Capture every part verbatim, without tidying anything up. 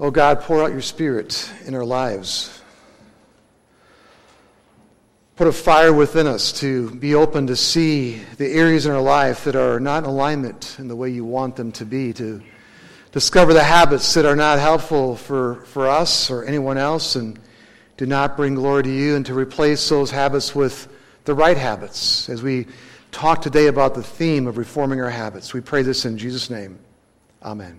Oh God, pour out your Spirit in our lives. Put a fire within us to be open to see the areas in our life that are not in alignment in the way you want them to be, to discover the habits that are not helpful for, for us or anyone else and do not bring glory to you, and to replace those habits with the right habits. As we talk today about the theme of reforming our habits, we pray this in Jesus' name. Amen.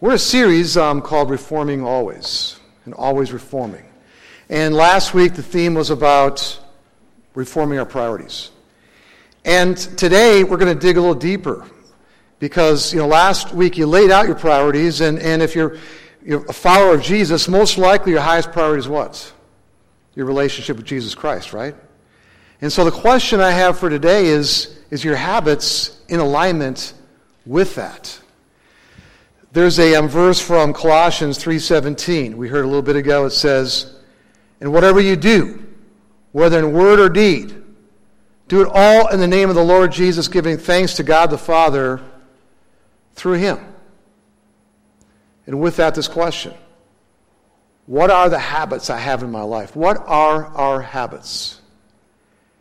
We're a series um, called Reforming Always, and Always Reforming. And last week the theme was about reforming our priorities. And today we're going to dig a little deeper because, you know, last week you laid out your priorities, and, and if you're, you're a follower of Jesus, most likely your highest priority is what? Your relationship with Jesus Christ, right? And so the question I have for today is, is your habits in alignment with that? There's a um, verse from Colossians three seventeen. We heard a little bit ago. It says, "And whatever you do, whether in word or deed, do it all in the name of the Lord Jesus, giving thanks to God the Father through him." And with that, this question: what are the habits I have in my life? What are our habits?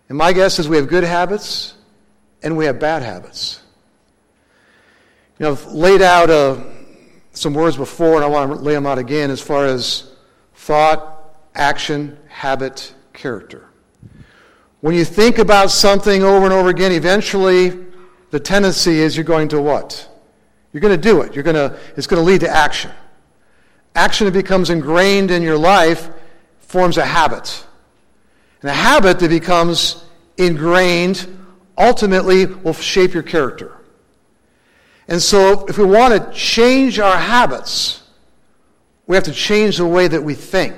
And my guess is we have good habits and we have bad habits. You know, I've laid out a some words before, and I want to lay them out again as far as thought, action, habit, character. When you think about something over and over again, eventually the tendency is you're going to what? You're going to do it. You're going to, it's going to lead to action. Action that becomes ingrained in your life forms a habit. And a habit that becomes ingrained ultimately will shape your character. And so if we want to change our habits, we have to change the way that we think.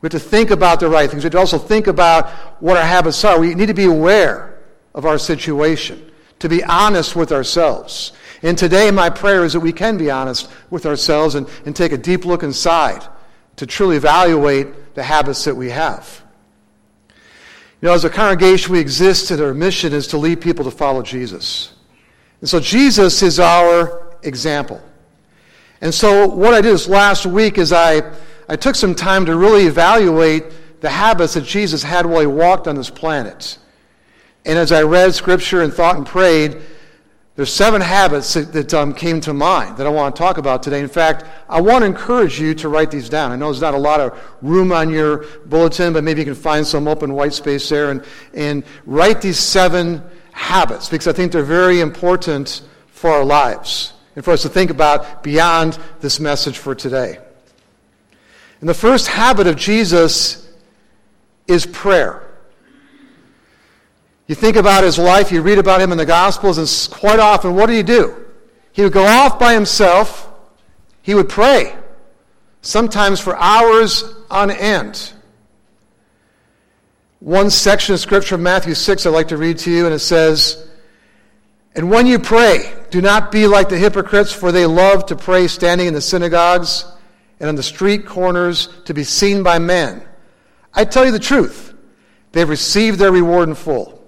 We have to think about the right things. We have to also think about what our habits are. We need to be aware of our situation, to be honest with ourselves. And today my prayer is that we can be honest with ourselves and, and take a deep look inside to truly evaluate the habits that we have. You know, as a congregation, we exist, and our mission is to lead people to follow Jesus. And so Jesus is our example. And so what I did this last week is I, I took some time to really evaluate the habits that Jesus had while he walked on this planet. And as I read Scripture and thought and prayed, there's seven habits that, that um, came to mind that I want to talk about today. In fact, I want to encourage you to write these down. I know there's not a lot of room on your bulletin, but maybe you can find some open white space there and, and write these seven habits, because I think they're very important for our lives and for us to think about beyond this message for today. And the first habit of Jesus is prayer. You think about his life, you read about him in the Gospels, and quite often, what did he do? He would go off by himself, he would pray, sometimes for hours on end. One section of Scripture, Matthew six, I'd like to read to you, and it says, "And when you pray, do not be like the hypocrites, for they love to pray standing in the synagogues and on the street corners to be seen by men. I tell you the truth, they have received their reward in full.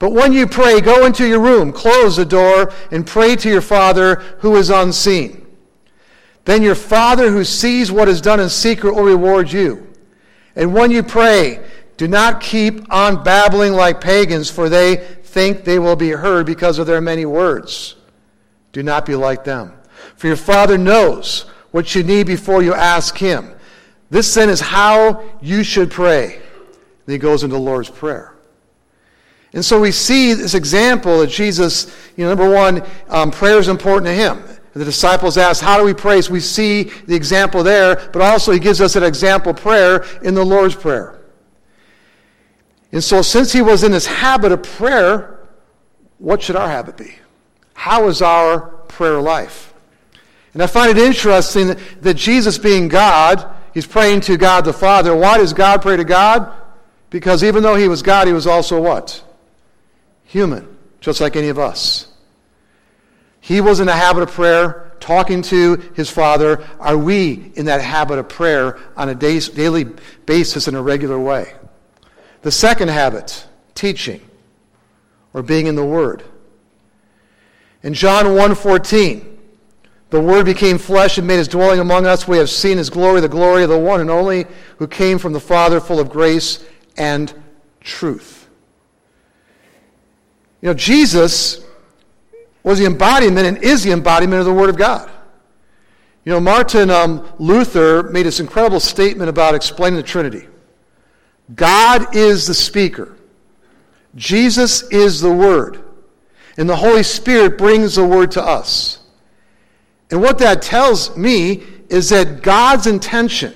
But when you pray, go into your room, close the door, and pray to your Father who is unseen. Then your Father who sees what is done in secret will reward you. And when you pray, do not keep on babbling like pagans, for they think they will be heard because of their many words. Do not be like them. For your Father knows what you need before you ask him. This then is how you should pray." And he goes into the Lord's Prayer. And so we see this example of Jesus. You know, number one, um, prayer is important to him. The disciples asked, how do we pray? So we see the example there, but also he gives us an example prayer in the Lord's Prayer. And so since he was in this habit of prayer, what should our habit be? How is our prayer life? And I find it interesting that Jesus being God, he's praying to God the Father. Why does God pray to God? Because even though he was God, he was also what? Human, just like any of us. He was in the habit of prayer, talking to his Father. Are we in that habit of prayer on a daily basis in a regular way? The second habit, teaching, or being in the Word. In John one fourteen, The Word became flesh and made his dwelling among us. We have seen his glory, the glory of the one and only who came from the Father, full of grace and truth. You know, Jesus was the embodiment and is the embodiment of the Word of God. You know, Martin um, Luther made this incredible statement about explaining the Trinity. God is the speaker. Jesus is the Word. And the Holy Spirit brings the Word to us. And what that tells me is that God's intention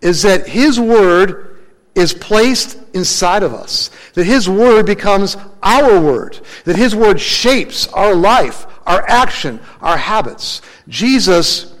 is that his Word is placed inside of us. That his Word becomes our Word. That his Word shapes our life, our action, our habits. Jesus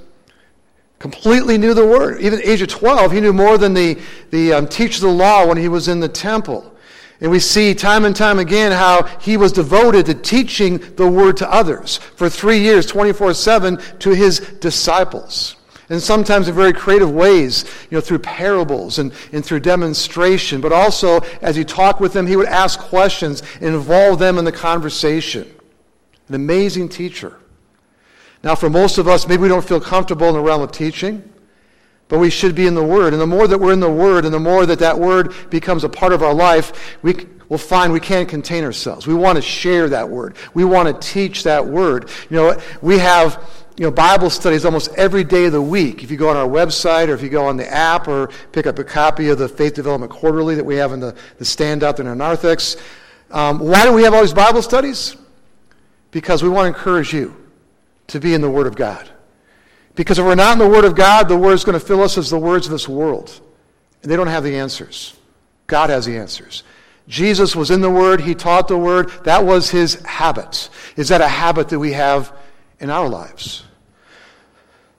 completely knew the Word. Even at the age of twelve, he knew more than the, the um, teacher of the law when he was in the temple. And we see time and time again how he was devoted to teaching the Word to others for three years, twenty-four seven, to his disciples. And sometimes in very creative ways, you know, through parables and, and through demonstration. But also, as he talked with them, he would ask questions and involve them in the conversation. An amazing teacher. Now, for most of us, maybe we don't feel comfortable in the realm of teaching, but we should be in the Word. And the more that we're in the Word, and the more that that Word becomes a part of our life, we will find we can't contain ourselves. We want to share that Word. We want to teach that Word. You know, we have, you know, Bible studies almost every day of the week. If you go on our website, or if you go on the app, or pick up a copy of the Faith Development Quarterly that we have in the, the stand out there in our narthex. Um, why do we have all these Bible studies? Because we want to encourage you to be in the Word of God. Because if we're not in the Word of God, the Word is going to fill us as the words of this world. And they don't have the answers. God has the answers. Jesus was in the Word. He taught the Word. That was his habit. Is that a habit that we have in our lives?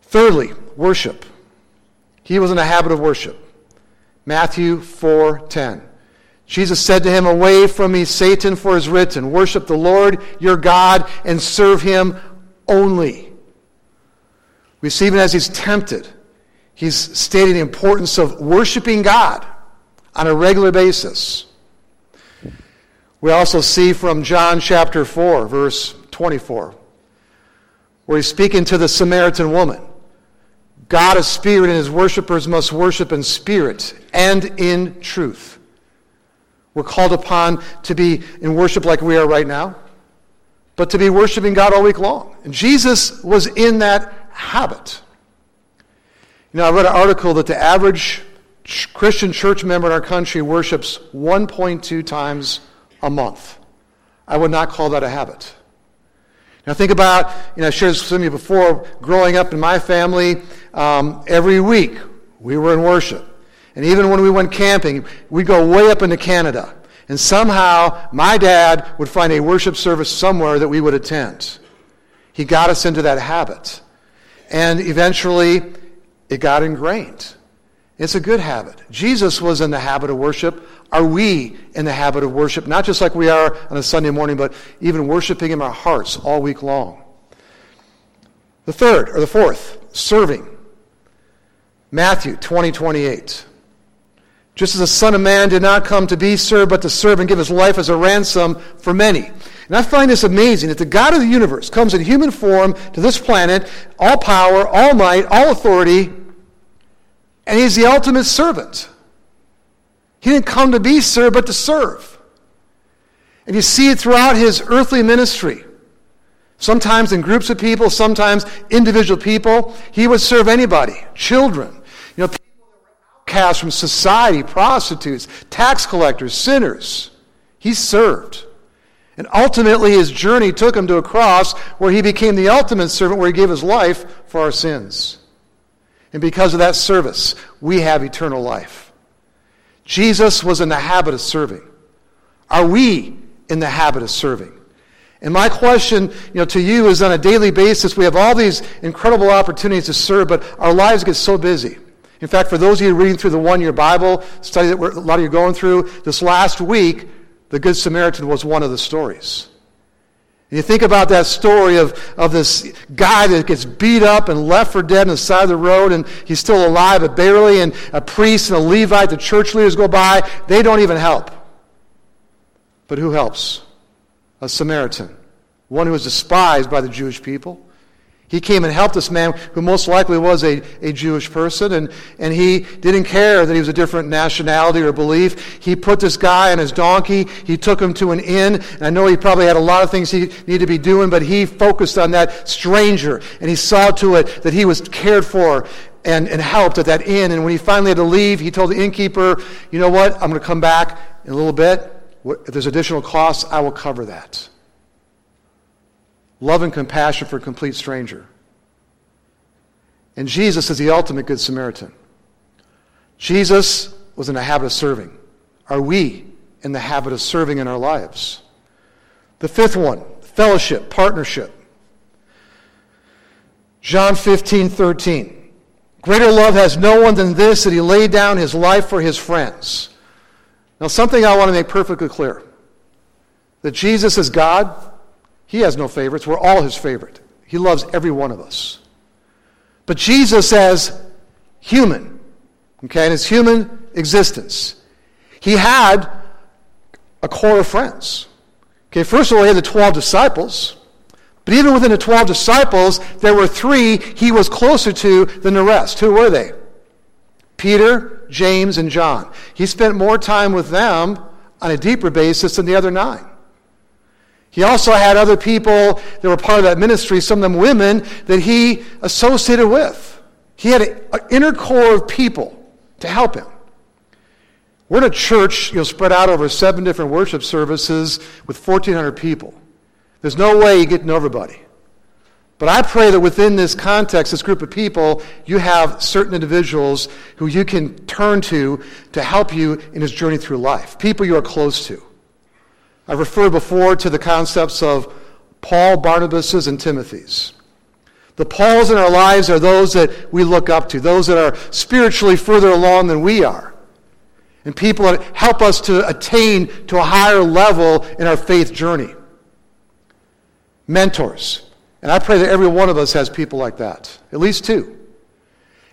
Thirdly, worship. He was in a habit of worship. Matthew four ten. Jesus said to him, "Away from me, Satan, for it is written, worship the Lord your God and serve him only." We see even as he's tempted, he's stating the importance of worshiping God on a regular basis. We also see from John chapter four, verse twenty-four, where he's speaking to the Samaritan woman. God is spirit, and his worshipers must worship in spirit and in truth. We're called upon to be in worship like we are right now, but to be worshiping God all week long. And Jesus was in that habit. You know, I read an article that the average ch- Christian church member in our country worships one point two times a month. I would not call that a habit. Now think about, you know, I shared this with you before, growing up in my family, um, every week we were in worship. And even when we went camping, we'd go way up into Canada. And somehow my dad would find a worship service somewhere that we would attend. He got us into that habit. And eventually, it got ingrained. It's a good habit. Jesus was in the habit of worship. Are we in the habit of worship? Not just like we are on a Sunday morning, but even worshiping in our hearts all week long. The third, or the fourth, serving. Matthew twenty twenty-eight. Just as the Son of Man did not come to be served, but to serve and give his life as a ransom for many. And I find this amazing, that the God of the universe comes in human form to this planet, all power, all might, all authority, and he's the ultimate servant. He didn't come to be served, but to serve. And you see it throughout his earthly ministry. Sometimes in groups of people, sometimes individual people. He would serve anybody, children, you know, people that were outcasts from society, prostitutes, tax collectors, sinners. He served. And ultimately, his journey took him to a cross where he became the ultimate servant, where he gave his life for our sins. And because of that service, we have eternal life. Jesus was in the habit of serving. Are we in the habit of serving? And my question, you know, to you is, on a daily basis, we have all these incredible opportunities to serve, but our lives get so busy. In fact, for those of you reading through the one-year Bible study that we're, a lot of you are going through, this last week, the Good Samaritan was one of the stories. And you think about that story of, of this guy that gets beat up and left for dead on the side of the road, and he's still alive, but barely, and a priest and a Levite, the church leaders go by. They don't even help. But who helps? A Samaritan, one who was despised by the Jewish people. He came and helped this man who most likely was a, a Jewish person, and, and he didn't care that he was a different nationality or belief. He put this guy on his donkey. He took him to an inn. And I know he probably had a lot of things he needed to be doing, but he focused on that stranger, and he saw to it that he was cared for and, and helped at that inn. And when he finally had to leave, he told the innkeeper, you know what, I'm going to come back in a little bit. If there's additional costs, I will cover that. Love and compassion for a complete stranger. And Jesus is the ultimate Good Samaritan. Jesus was in the habit of serving. Are we in the habit of serving in our lives? The fifth one, fellowship, partnership. John fifteen thirteen. Greater love has no one than this, that he laid down his life for his friends. Now, something I want to make perfectly clear. That Jesus is God. He has no favorites. We're all his favorite. He loves every one of us. But Jesus as human, okay, in his human existence, he had a core of friends. Okay, first of all, he had the twelve disciples. But even within the twelve disciples, there were three he was closer to than the rest. Who were they? Peter, James, and John. He spent more time with them on a deeper basis than the other nine. He also had other people that were part of that ministry, some of them women, that he associated with. He had an inner core of people to help him. We're in a church, you know, spread out over seven different worship services with fourteen hundred people. There's no way you get to know everybody. But I pray that within this context, this group of people, you have certain individuals who you can turn to to help you in his journey through life, people you are close to. I've referred before to the concepts of Paul, Barnabas, and Timothy's. The Pauls in our lives are those that we look up to, those that are spiritually further along than we are, and people that help us to attain to a higher level in our faith journey. Mentors. And I pray that every one of us has people like that, at least two. And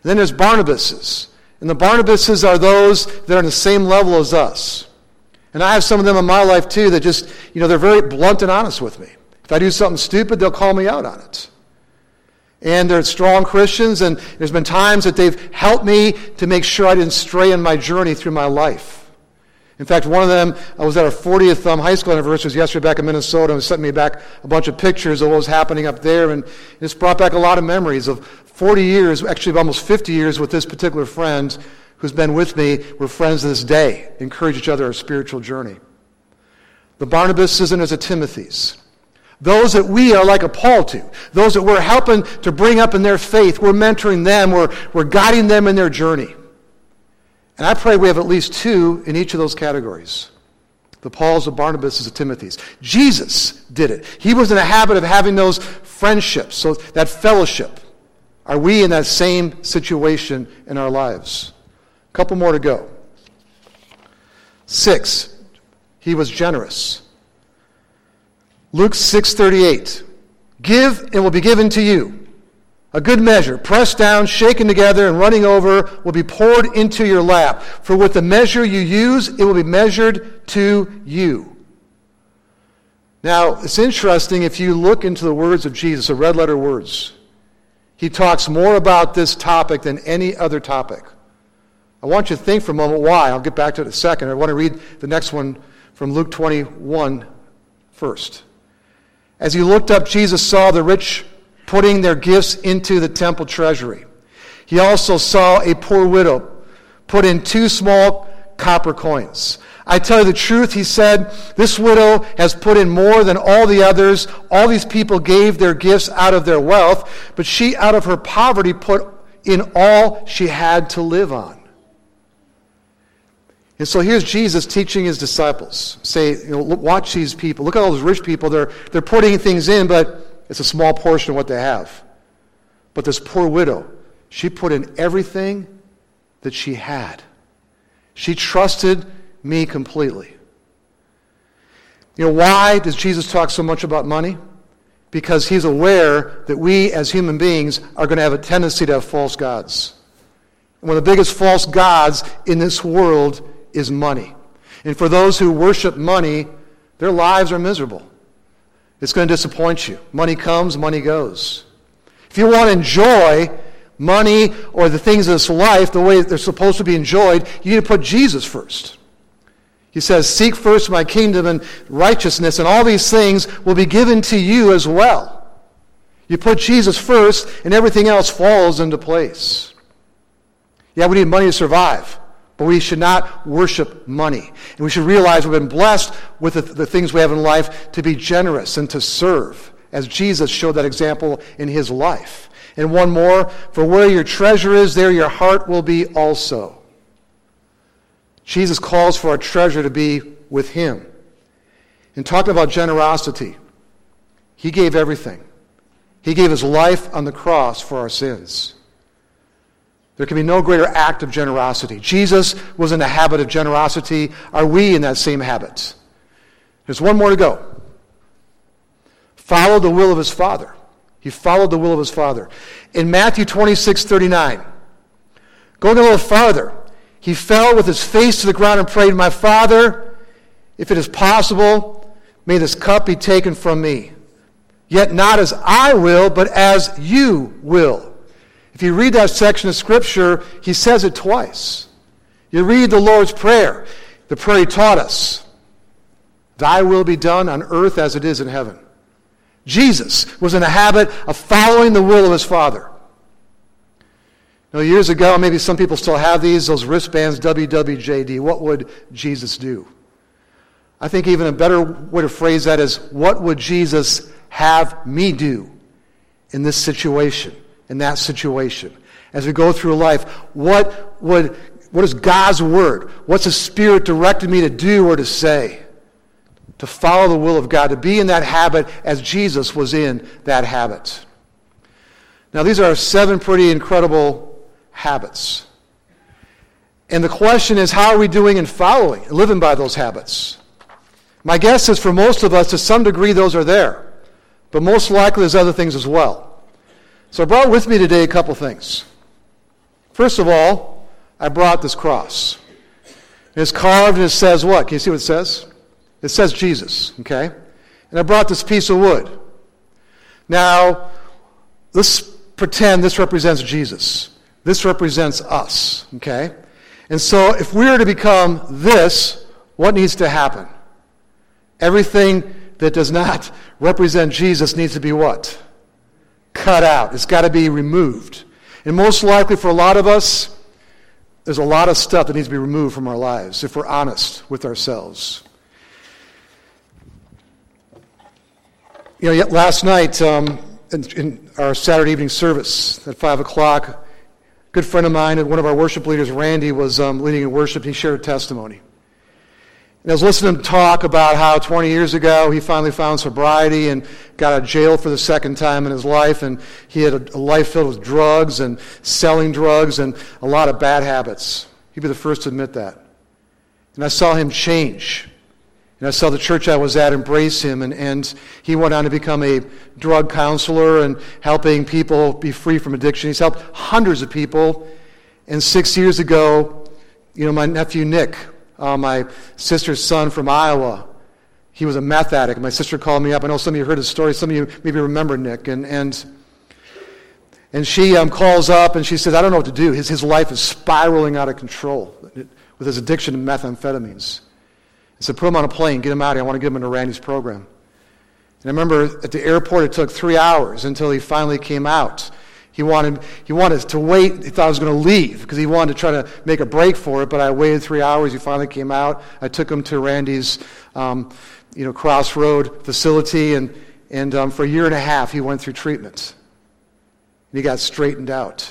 then there's Barnabas's. And the Barnabas's are those that are on the same level as us. And I have some of them in my life, too, that just, you know, they're very blunt and honest with me. If I do something stupid, they'll call me out on it. And they're strong Christians, and there's been times that they've helped me to make sure I didn't stray in my journey through my life. In fact, one of them, I was at our fortieth um, high school anniversary yesterday back in Minnesota, and sent me back a bunch of pictures of what was happening up there, and it's brought back a lot of memories of forty years, actually almost fifty years with this particular friend who's been with me. We're friends to this day, encourage each other in our spiritual journey. The Barnabas isn't as a Timothy's. Those that we are like a Paul to, those that we're helping to bring up in their faith, we're mentoring them, we're, we're guiding them in their journey. And I pray we have at least two in each of those categories. The Pauls, the Barnabas, the Timothy's. Jesus did it. He was in the habit of having those friendships, so that fellowship. Are we in that same situation in our lives? Couple more to go. Six, he was generous. Luke six thirty-eight. Give, and it will be given to you. A good measure, pressed down, shaken together, and running over, will be poured into your lap. For with the measure you use, it will be measured to you. Now, it's interesting if you look into the words of Jesus, the red letter words. He talks more about this topic than any other topic. I want you to think for a moment why. I'll get back to it in a second. I want to read the next one from Luke twenty-one first. As he looked up, Jesus saw the rich putting their gifts into the temple treasury. He also saw a poor widow put in two small copper coins. I tell you the truth, he said, this widow has put in more than all the others. All these people gave their gifts out of their wealth, but she out of her poverty put in all she had to live on. And so here's Jesus teaching his disciples. Say, you know, watch these people. Look at all those rich people. They're, they're putting things in, but it's a small portion of what they have. But this poor widow, she put in everything that she had. She trusted me completely. You know, why does Jesus talk so much about money? Because he's aware that we as human beings are going to have a tendency to have false gods. One of the biggest false gods in this world is money. And for those who worship money, their lives are miserable. It's going to disappoint you. Money comes, money goes. If you want to enjoy money or the things of this life the way they're supposed to be enjoyed, you need to put Jesus first. He says, seek first my kingdom and righteousness, and all these things will be given to you as well. You put Jesus first, and everything else falls into place. Yeah, we need money to survive, but we should not worship money. And we should realize we've been blessed with the, the things we have in life to be generous and to serve, as Jesus showed that example in his life. And one more, for where your treasure is, there your heart will be also. Jesus calls for our treasure to be with him. And talking about generosity, he gave everything. He gave his life on the cross for our sins. There can be no greater act of generosity. Jesus was in the habit of generosity. Are we in that same habit? There's one more to go. Follow the will of his Father. He followed the will of his Father. In Matthew twenty-six thirty-nine, going a little farther, he fell with his face to the ground and prayed, "My Father, if it is possible, may this cup be taken from me. Yet not as I will, but as you will." If you read that section of Scripture, he says it twice. You read the Lord's Prayer, the prayer he taught us. Thy will be done on earth as it is in heaven. Jesus was in the habit of following the will of his Father. Now, years ago, maybe some people still have these, those wristbands, W W J D. What would Jesus do? I think even a better way to phrase that is, what would Jesus have me do in this situation, in that situation? As we go through life, what would, what is God's word? What's the Spirit directed me to do or to say? To follow the will of God, to be in that habit as Jesus was in that habit. Now, these are seven pretty incredible habits. And the question is, how are we doing in following and living by those habits? My guess is for most of us, to some degree, those are there. But most likely there's other things as well. So I brought with me today a couple things. First of all, I brought this cross. It's carved and it says what? Can you see what it says? It says Jesus, okay? And I brought this piece of wood. Now, let's pretend this represents Jesus. This represents us, okay? And so if we are to become this, what needs to happen? Everything that does not represent Jesus needs to be what? Cut out. It's got to be removed. And most likely for a lot of us, there's a lot of stuff that needs to be removed from our lives if we're honest with ourselves. You know, last night um, in, in our Saturday evening service at five o'clock, good friend of mine and one of our worship leaders, Randy, was um, leading in worship. He shared a testimony. And I was listening to him talk about how twenty years ago he finally found sobriety and got out of jail for the second time in his life. And he had a, a life filled with drugs and selling drugs and a lot of bad habits. He'd be the first to admit that. And I saw him change. And I saw the church I was at embrace him, and, and he went on to become a drug counselor and helping people be free from addiction. He's helped hundreds of people. And six years ago, you know, my nephew Nick, uh, my sister's son from Iowa, he was a meth addict. My sister called me up. I know some of you heard his story. Some of you maybe remember Nick. And and, and she um, calls up and she says, I don't know what to do. His, his life is spiraling out of control with his addiction to methamphetamines. I said, put him on a plane, get him out of here. I want to get him into Randy's program. And I remember at the airport, it took three hours until he finally came out. He wanted he wanted to wait. He thought I was going to leave because he wanted to try to make a break for it, but I waited three hours. He finally came out. I took him to Randy's um, you know, Crossroad facility, and, and um, for a year and a half, he went through treatment. And he got straightened out.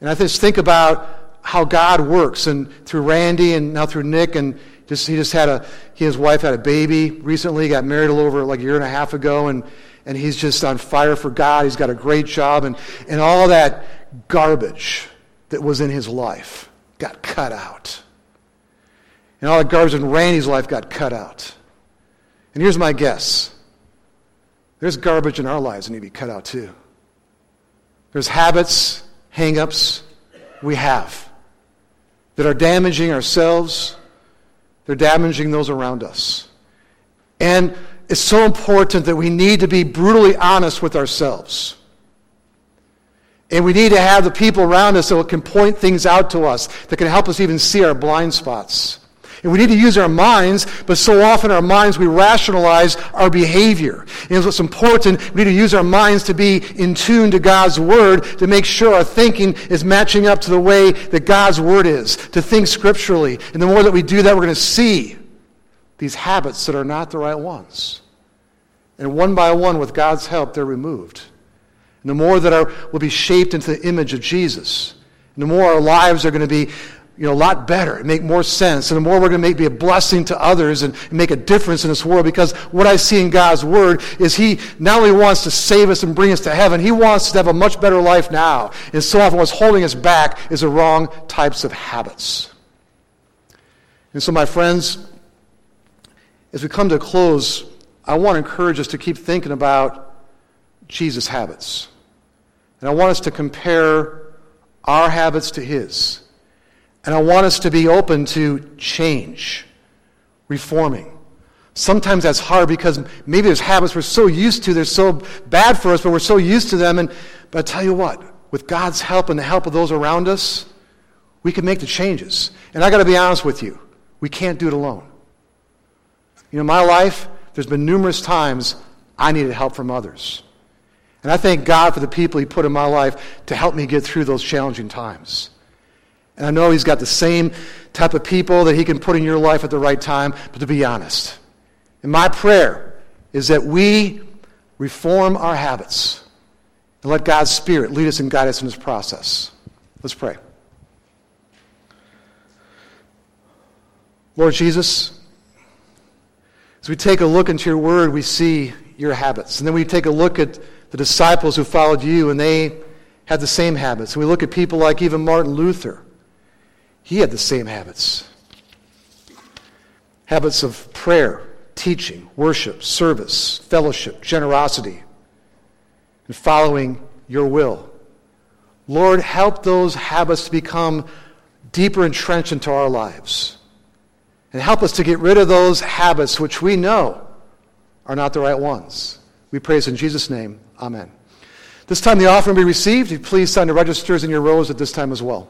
And I just think about how God works, and through Randy and now through Nick, and Just, he just had a, he and his wife had a baby recently, got married a little over like a year and a half ago, and, and he's just on fire for God. He's got a great job, and, and all that garbage that was in his life got cut out. And all that garbage in Randy's life got cut out. And here's my guess. There's garbage in our lives that need to be cut out too. There's habits, hang-ups we have that are damaging ourselves. They're damaging those around us. And it's so important that we need to be brutally honest with ourselves. And we need to have the people around us that can point things out to us, that can help us even see our blind spots. And we need to use our minds, but so often our minds, we rationalize our behavior. And what's important, we need to use our minds to be in tune to God's Word, to make sure our thinking is matching up to the way that God's Word is, to think scripturally. And the more that we do that, we're going to see these habits that are not the right ones. And one by one, with God's help, they're removed. And the more that our, we'll be shaped into the image of Jesus, and the more our lives are going to be, you know, a lot better and make more sense, and the more we're going to make, be a blessing to others and, and make a difference in this world, because what I see in God's Word is He not only wants to save us and bring us to heaven, He wants us to have a much better life now. And so often what's holding us back is the wrong types of habits. And so, my friends, as we come to a close, I want to encourage us to keep thinking about Jesus' habits. And I want us to compare our habits to His. And I want us to be open to change, reforming. Sometimes that's hard because maybe there's habits we're so used to, they're so bad for us, but we're so used to them. And but I tell you what, with God's help and the help of those around us, we can make the changes. And I got to be honest with you, we can't do it alone. You know, my life, there's been numerous times I needed help from others. And I thank God for the people He put in my life to help me get through those challenging times. And I know He's got the same type of people that He can put in your life at the right time, but to be honest, and my prayer is that we reform our habits and let God's Spirit lead us and guide us in this process. Let's pray. Lord Jesus, as we take a look into your Word, we see your habits. And then we take a look at the disciples who followed you, and they had the same habits. And we look at people like even Martin Luther. He had the same habits. Habits of prayer, teaching, worship, service, fellowship, generosity, and following your will. Lord, help those habits to become deeper entrenched into our lives. And help us to get rid of those habits which we know are not the right ones. We pray this in Jesus' name. Amen. This time the offering will be received. Please sign the registers in your rows at this time as well.